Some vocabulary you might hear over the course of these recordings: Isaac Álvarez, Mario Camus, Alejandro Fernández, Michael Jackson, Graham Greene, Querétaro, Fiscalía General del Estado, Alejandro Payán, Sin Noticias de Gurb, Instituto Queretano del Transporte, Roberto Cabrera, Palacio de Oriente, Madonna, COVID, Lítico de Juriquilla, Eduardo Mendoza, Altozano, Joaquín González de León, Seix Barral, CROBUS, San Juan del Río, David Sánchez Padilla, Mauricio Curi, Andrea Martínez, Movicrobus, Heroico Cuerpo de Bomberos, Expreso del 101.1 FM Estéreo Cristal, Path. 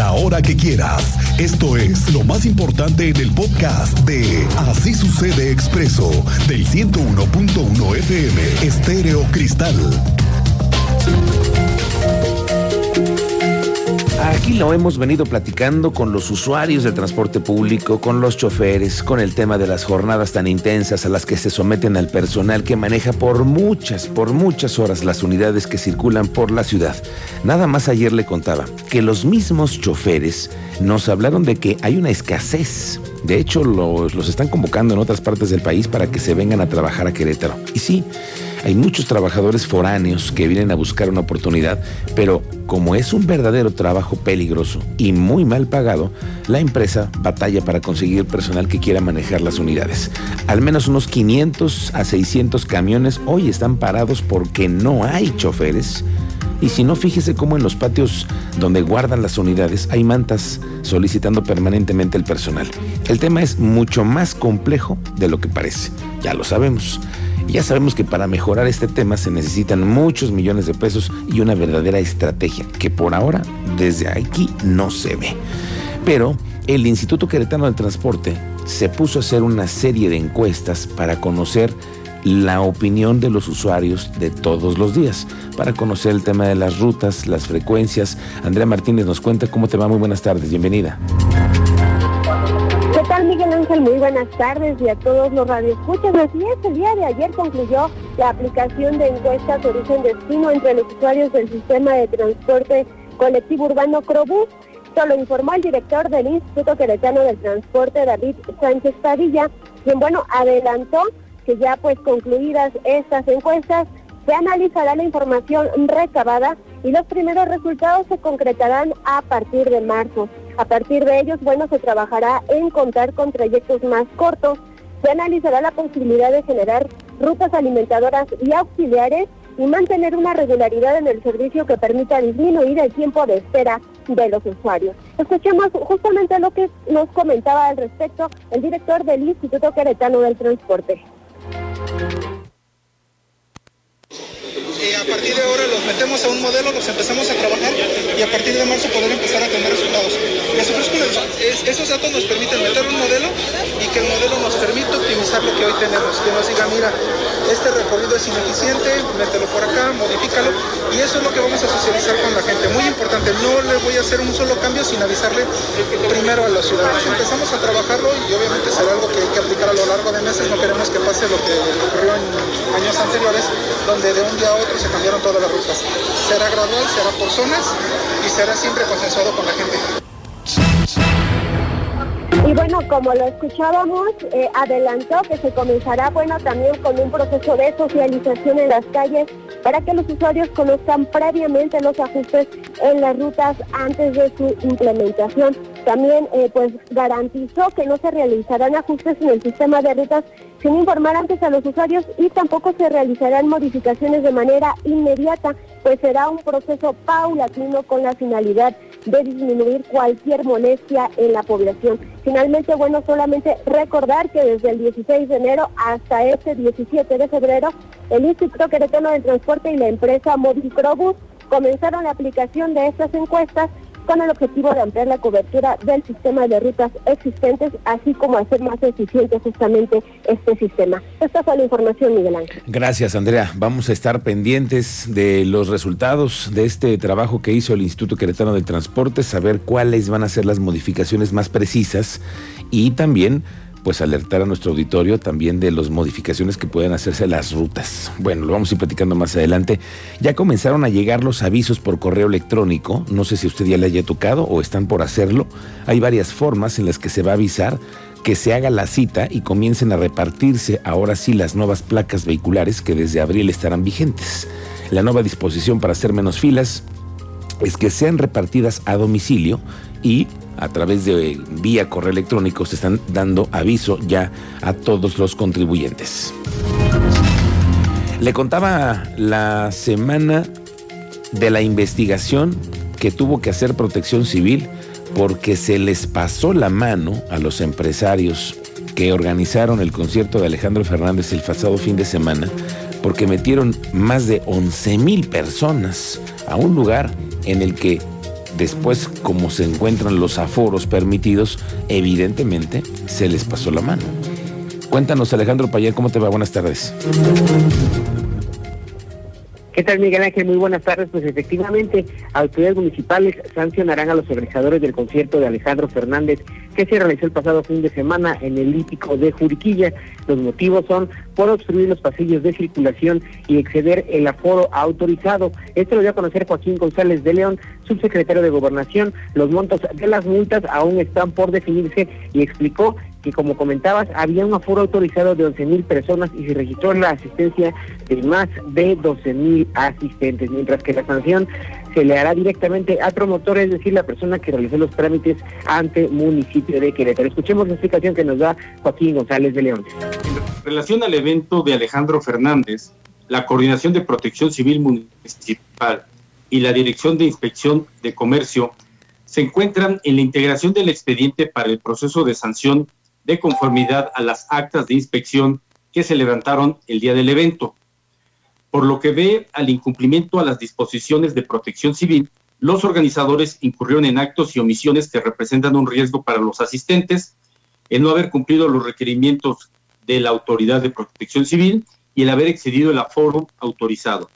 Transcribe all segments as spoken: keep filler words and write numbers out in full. la hora que quieras. Esto es lo más importante en el podcast de Así Sucede Expreso, del ciento uno punto uno F M Estéreo Cristal. Aquí lo hemos venido platicando con los usuarios del transporte público, con los choferes, con el tema de las jornadas tan intensas a las que se someten al personal que maneja por muchas, por muchas horas las unidades que circulan por la ciudad. Nada más ayer le contaba que los mismos choferes nos hablaron de que hay una escasez. De hecho, los, los están convocando en otras partes del país para que se vengan a trabajar a Querétaro. Y sí, hay muchos trabajadores foráneos que vienen a buscar una oportunidad, pero como es un verdadero trabajo peligroso y muy mal pagado, la empresa batalla para conseguir personal que quiera manejar las unidades. Al menos unos quinientos a seiscientos camiones hoy están parados porque no hay choferes. Y si no, fíjese cómo en los patios donde guardan las unidades hay mantas solicitando permanentemente el personal. El tema es mucho más complejo de lo que parece, ya lo sabemos. Ya sabemos que para mejorar este tema se necesitan muchos millones de pesos y una verdadera estrategia que por ahora desde aquí no se ve. Pero el Instituto Queretano del Transporte se puso a hacer una serie de encuestas para conocer la opinión de los usuarios de todos los días, para conocer el tema de las rutas, las frecuencias. Andrea Martínez nos cuenta cómo te va. Muy buenas tardes, bienvenida. ¿Qué tal, Miguel Ángel? Muy buenas tardes y a todos los radioescuchas. Así es, el día de ayer concluyó la aplicación de encuestas origen-destino entre los usuarios del sistema de transporte colectivo urbano CROBUS. Esto lo informó el director del Instituto Queretano del Transporte, David Sánchez Padilla, quien, bueno, adelantó que ya pues concluidas estas encuestas, se analizará la información recabada y los primeros resultados se concretarán a partir de marzo. A partir de ellos, bueno, se trabajará en contar con trayectos más cortos, se analizará la posibilidad de generar rutas alimentadoras y auxiliares y mantener una regularidad en el servicio que permita disminuir el tiempo de espera de los usuarios. Escuchemos justamente lo que nos comentaba al respecto el director del Instituto Queretano del Transporte. Y a partir de ahora los metemos a un modelo, los empezamos a trabajar y a partir de marzo poder empezar a tener resultados. Nosotros con el, esos datos nos permiten meter un modelo y que el modelo nos permita optimizar lo que hoy tenemos, que nos diga, mira, este recorrido es ineficiente, mételo por acá, modifícalo, y eso es lo que vamos a socializar con la gente. Muy importante, no le voy a hacer un solo cambio sin avisarle primero a los ciudadanos. Empezamos a trabajarlo y obviamente será algo que hay que aplicar a lo largo de meses. No queremos que pase lo que ocurrió en años anteriores, donde de un día a otro se cambiaron todas las rutas. Será gradual, será por zonas y será siempre consensuado con la gente. Y bueno, como lo escuchábamos, eh, adelantó que se comenzará, bueno, también con un proceso de socialización en las calles para que los usuarios conozcan previamente los ajustes en las rutas antes de su implementación. También, eh, pues, garantizó que no se realizarán ajustes en el sistema de rutas sin informar antes a los usuarios y tampoco se realizarán modificaciones de manera inmediata, pues será un proceso paulatino con la finalidad de disminuir cualquier molestia en la población. Finalmente, bueno, solamente recordar que desde el dieciséis de enero hasta este diecisiete de febrero, el Instituto Queretano del Transporte y la empresa Movicrobus comenzaron la aplicación de estas encuestas con el objetivo de ampliar la cobertura del sistema de rutas existentes, así como hacer más eficiente justamente este sistema. Esta fue la información, Miguel Ángel. Gracias, Andrea. Vamos a estar pendientes de los resultados de este trabajo que hizo el Instituto Queretano del Transporte, saber cuáles van a ser las modificaciones más precisas y también pues alertar a nuestro auditorio también de las modificaciones que pueden hacerse las rutas. Bueno, lo vamos a ir platicando más adelante. Ya comenzaron a llegar los avisos por correo electrónico. No sé si usted ya le haya tocado o están por hacerlo. Hay varias formas en las que se va a avisar que se haga la cita y comiencen a repartirse ahora sí las nuevas placas vehiculares que desde abril estarán vigentes. La nueva disposición para hacer menos filas es que sean repartidas a domicilio y a través de vía correo electrónico se están dando aviso ya a todos los contribuyentes. Le contaba la semana de la investigación que tuvo que hacer Protección Civil porque se les pasó la mano a los empresarios que organizaron el concierto de Alejandro Fernández el pasado fin de semana, porque metieron más de once mil personas a un lugar en el que después, como se encuentran los aforos permitidos, evidentemente se les pasó la mano. Cuéntanos, Alejandro Payán, ¿cómo te va? Buenas tardes. ¿Qué tal, Miguel Ángel? Muy buenas tardes. Pues efectivamente, autoridades municipales sancionarán a los organizadores del concierto de Alejandro Fernández que se realizó el pasado fin de semana en el Lítico de Juriquilla. Los motivos son por obstruir los pasillos de circulación y exceder el aforo autorizado. Esto lo dio a conocer Joaquín González de León, subsecretario de Gobernación. Los montos de las multas aún están por definirse y explicó que, como comentabas, había un aforo autorizado de once mil personas y se registró la asistencia de más de doce mil asistentes, mientras que la sanción se le hará directamente al promotor, es decir, la persona que realizó los trámites ante municipio de Querétaro. Escuchemos la explicación que nos da Joaquín González de León. En relación al evento de Alejandro Fernández, la Coordinación de Protección Civil Municipal y la Dirección de Inspección de Comercio se encuentran en la integración del expediente para el proceso de sanción de conformidad a las actas de inspección que se levantaron el día del evento. Por lo que ve al incumplimiento a las disposiciones de protección civil, los organizadores incurrieron en actos y omisiones que representan un riesgo para los asistentes, el no haber cumplido los requerimientos de la autoridad de protección civil y el haber excedido el aforo autorizado.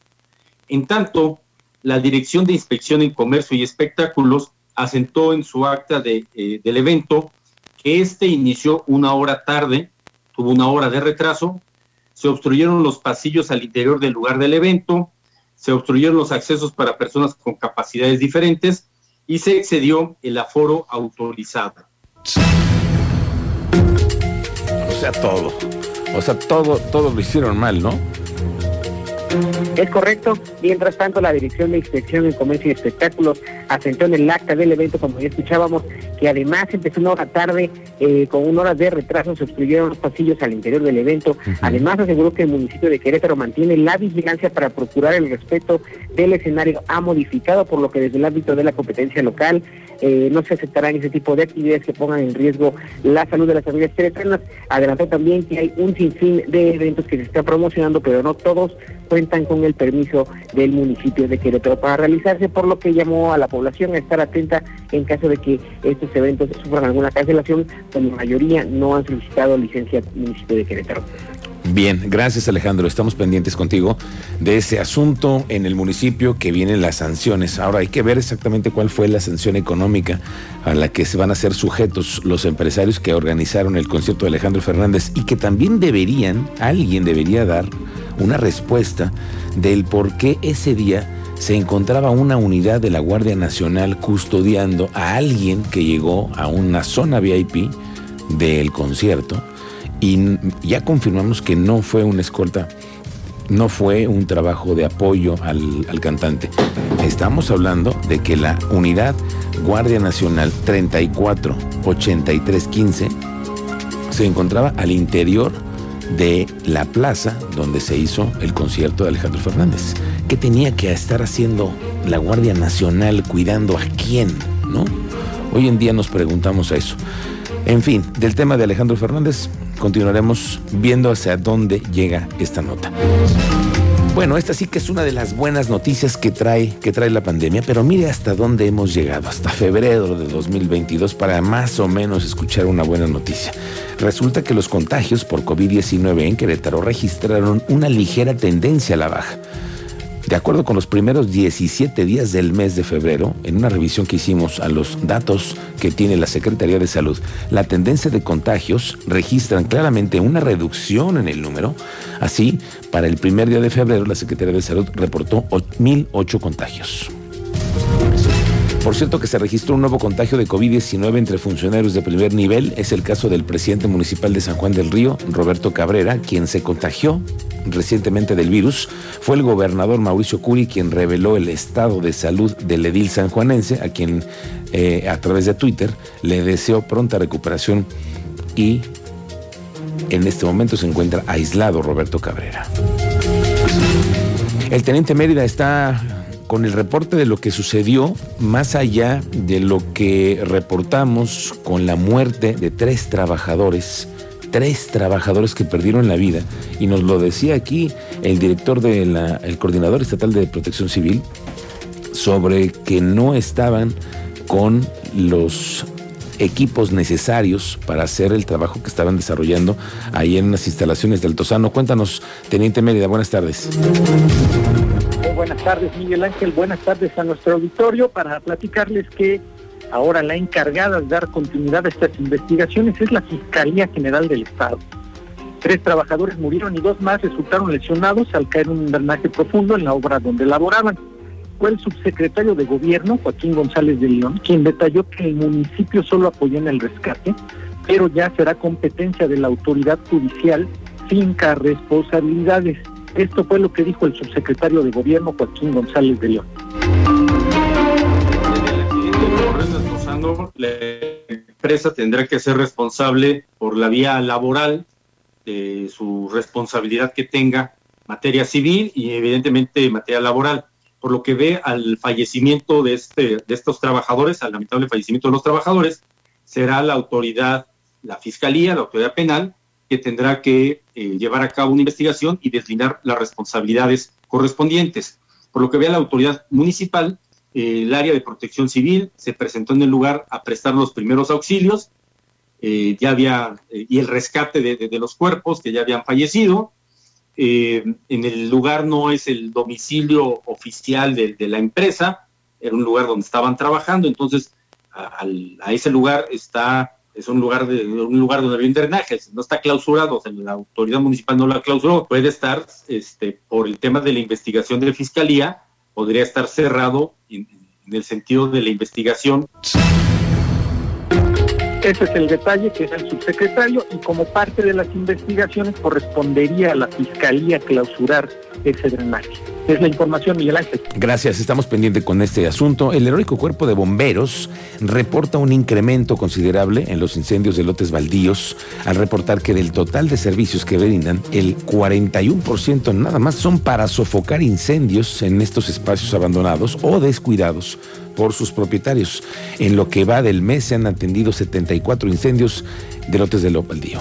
En tanto, la Dirección de Inspección en Comercio y Espectáculos asentó en su acta de, eh, del evento que este inició una hora tarde, tuvo una hora de retraso, se obstruyeron los pasillos al interior del lugar del evento, se obstruyeron los accesos para personas con capacidades diferentes y se excedió el aforo autorizado. O sea, todo. O sea, todo, todo lo hicieron mal, ¿no? Es correcto. Mientras tanto, la Dirección de Inspección en Comercio y Espectáculos asentó en el acta del evento, como ya escuchábamos, que además empezó una hora tarde, eh, con una hora de retraso, se obstruyeron los pasillos al interior del evento. Uh-huh. Además, aseguró que el municipio de Querétaro mantiene la vigilancia para procurar el respeto del escenario ha modificado, por lo que desde el ámbito de la competencia local eh, no se aceptarán ese tipo de actividades que pongan en riesgo la salud de las familias queretanas. Adelantó también que hay un sinfín de eventos que se están promocionando, pero no todos cuentan con el permiso del municipio de Querétaro para realizarse, por lo que llamó a la población a estar atenta en caso de que estos eventos sufran alguna cancelación, pues la mayoría no han solicitado licencia al municipio de Querétaro. Bien, gracias, Alejandro, estamos pendientes contigo de ese asunto en el municipio, que vienen las sanciones. Ahora hay que ver exactamente cuál fue la sanción económica a la que se van a ser sujetos los empresarios que organizaron el concierto de Alejandro Fernández, y que también deberían, alguien debería dar una respuesta del por qué ese día se encontraba una unidad de la Guardia Nacional custodiando a alguien que llegó a una zona V I P del concierto, y ya confirmamos que no fue una escolta, no fue un trabajo de apoyo al, al cantante. Estamos hablando de que la unidad Guardia Nacional treinta y cuatro ochenta y tres quince se encontraba al interior de la plaza donde se hizo el concierto de Alejandro Fernández. ¿Qué tenía que estar haciendo la Guardia Nacional cuidando a quién, no? Hoy en día nos preguntamos eso. En fin, del tema de Alejandro Fernández continuaremos viendo hacia dónde llega esta nota. Bueno, esta sí que es una de las buenas noticias que trae, que trae la pandemia, pero mire hasta dónde hemos llegado, hasta febrero de dos mil veintidós, para más o menos escuchar una buena noticia. Resulta que los contagios por COVID diecinueve en Querétaro registraron una ligera tendencia a la baja. De acuerdo con los primeros diecisiete días del mes de febrero, en una revisión que hicimos a los datos que tiene la Secretaría de Salud, la tendencia de contagios registran claramente una reducción en el número. Así, para el primer día de febrero, la Secretaría de Salud reportó mil ocho contagios. Por cierto, que se registró un nuevo contagio de COVID diecinueve entre funcionarios de primer nivel. Es el caso del presidente municipal de San Juan del Río, Roberto Cabrera, quien se contagió recientemente del virus. Fue el gobernador Mauricio Curi quien reveló el estado de salud del edil sanjuanense, a quien eh, a través de Twitter le deseó pronta recuperación, y en este momento se encuentra aislado Roberto Cabrera. El teniente Mérida está con el reporte de lo que sucedió, más allá de lo que reportamos con la muerte de tres trabajadores, tres trabajadores que perdieron la vida, y nos lo decía aquí el director de la, el coordinador estatal de Protección Civil, sobre que no estaban con los equipos necesarios para hacer el trabajo que estaban desarrollando ahí en las instalaciones de Altozano. Cuéntanos, Teniente Mérida, buenas tardes. Eh, buenas tardes, Miguel Ángel, buenas tardes a nuestro auditorio, para platicarles que ahora la encargada de dar continuidad a estas investigaciones es la Fiscalía General del Estado. Tres trabajadores murieron y dos más resultaron lesionados al caer un drenaje profundo en la obra donde laboraban. Fue el subsecretario de Gobierno, Joaquín González de León, quien detalló que el municipio solo apoyó en el rescate, pero ya será competencia de la autoridad judicial finca responsabilidades. Esto fue lo que dijo el subsecretario de Gobierno, Joaquín González de León. La empresa tendrá que ser responsable por la vía laboral de su responsabilidad que tenga materia civil y evidentemente materia laboral. Por lo que ve al fallecimiento de este de estos trabajadores, al lamentable fallecimiento de los trabajadores, será la autoridad, la Fiscalía, la autoridad penal, que tendrá que eh, llevar a cabo una investigación y deslindar las responsabilidades correspondientes. Por lo que ve a la autoridad municipal, el área de protección civil se presentó en el lugar a prestar los primeros auxilios, eh, ya había, eh, y el rescate de, de, de los cuerpos que ya habían fallecido. Eh, en el lugar no es el domicilio oficial de, de la empresa, era un lugar donde estaban trabajando, entonces a, a ese lugar está, es un lugar de un lugar donde había un drenaje, no está clausurado, o sea, la autoridad municipal no la clausuró, puede estar, este, por el tema de la investigación de la Fiscalía, podría estar cerrado en, en el sentido de la investigación. Ese es el detalle que es el subsecretario, y como parte de las investigaciones correspondería a la Fiscalía clausurar ese drenaje. Es la información, Miguel Ángel. Gracias, estamos pendientes con este asunto. El Heroico Cuerpo de Bomberos reporta un incremento considerable en los incendios de lotes baldíos, al reportar que del total de servicios que brindan, el cuarenta y uno por ciento nada más son para sofocar incendios en estos espacios abandonados o descuidados por sus propietarios. En lo que va del mes se han atendido setenta y cuatro incendios de lotes de lo baldío.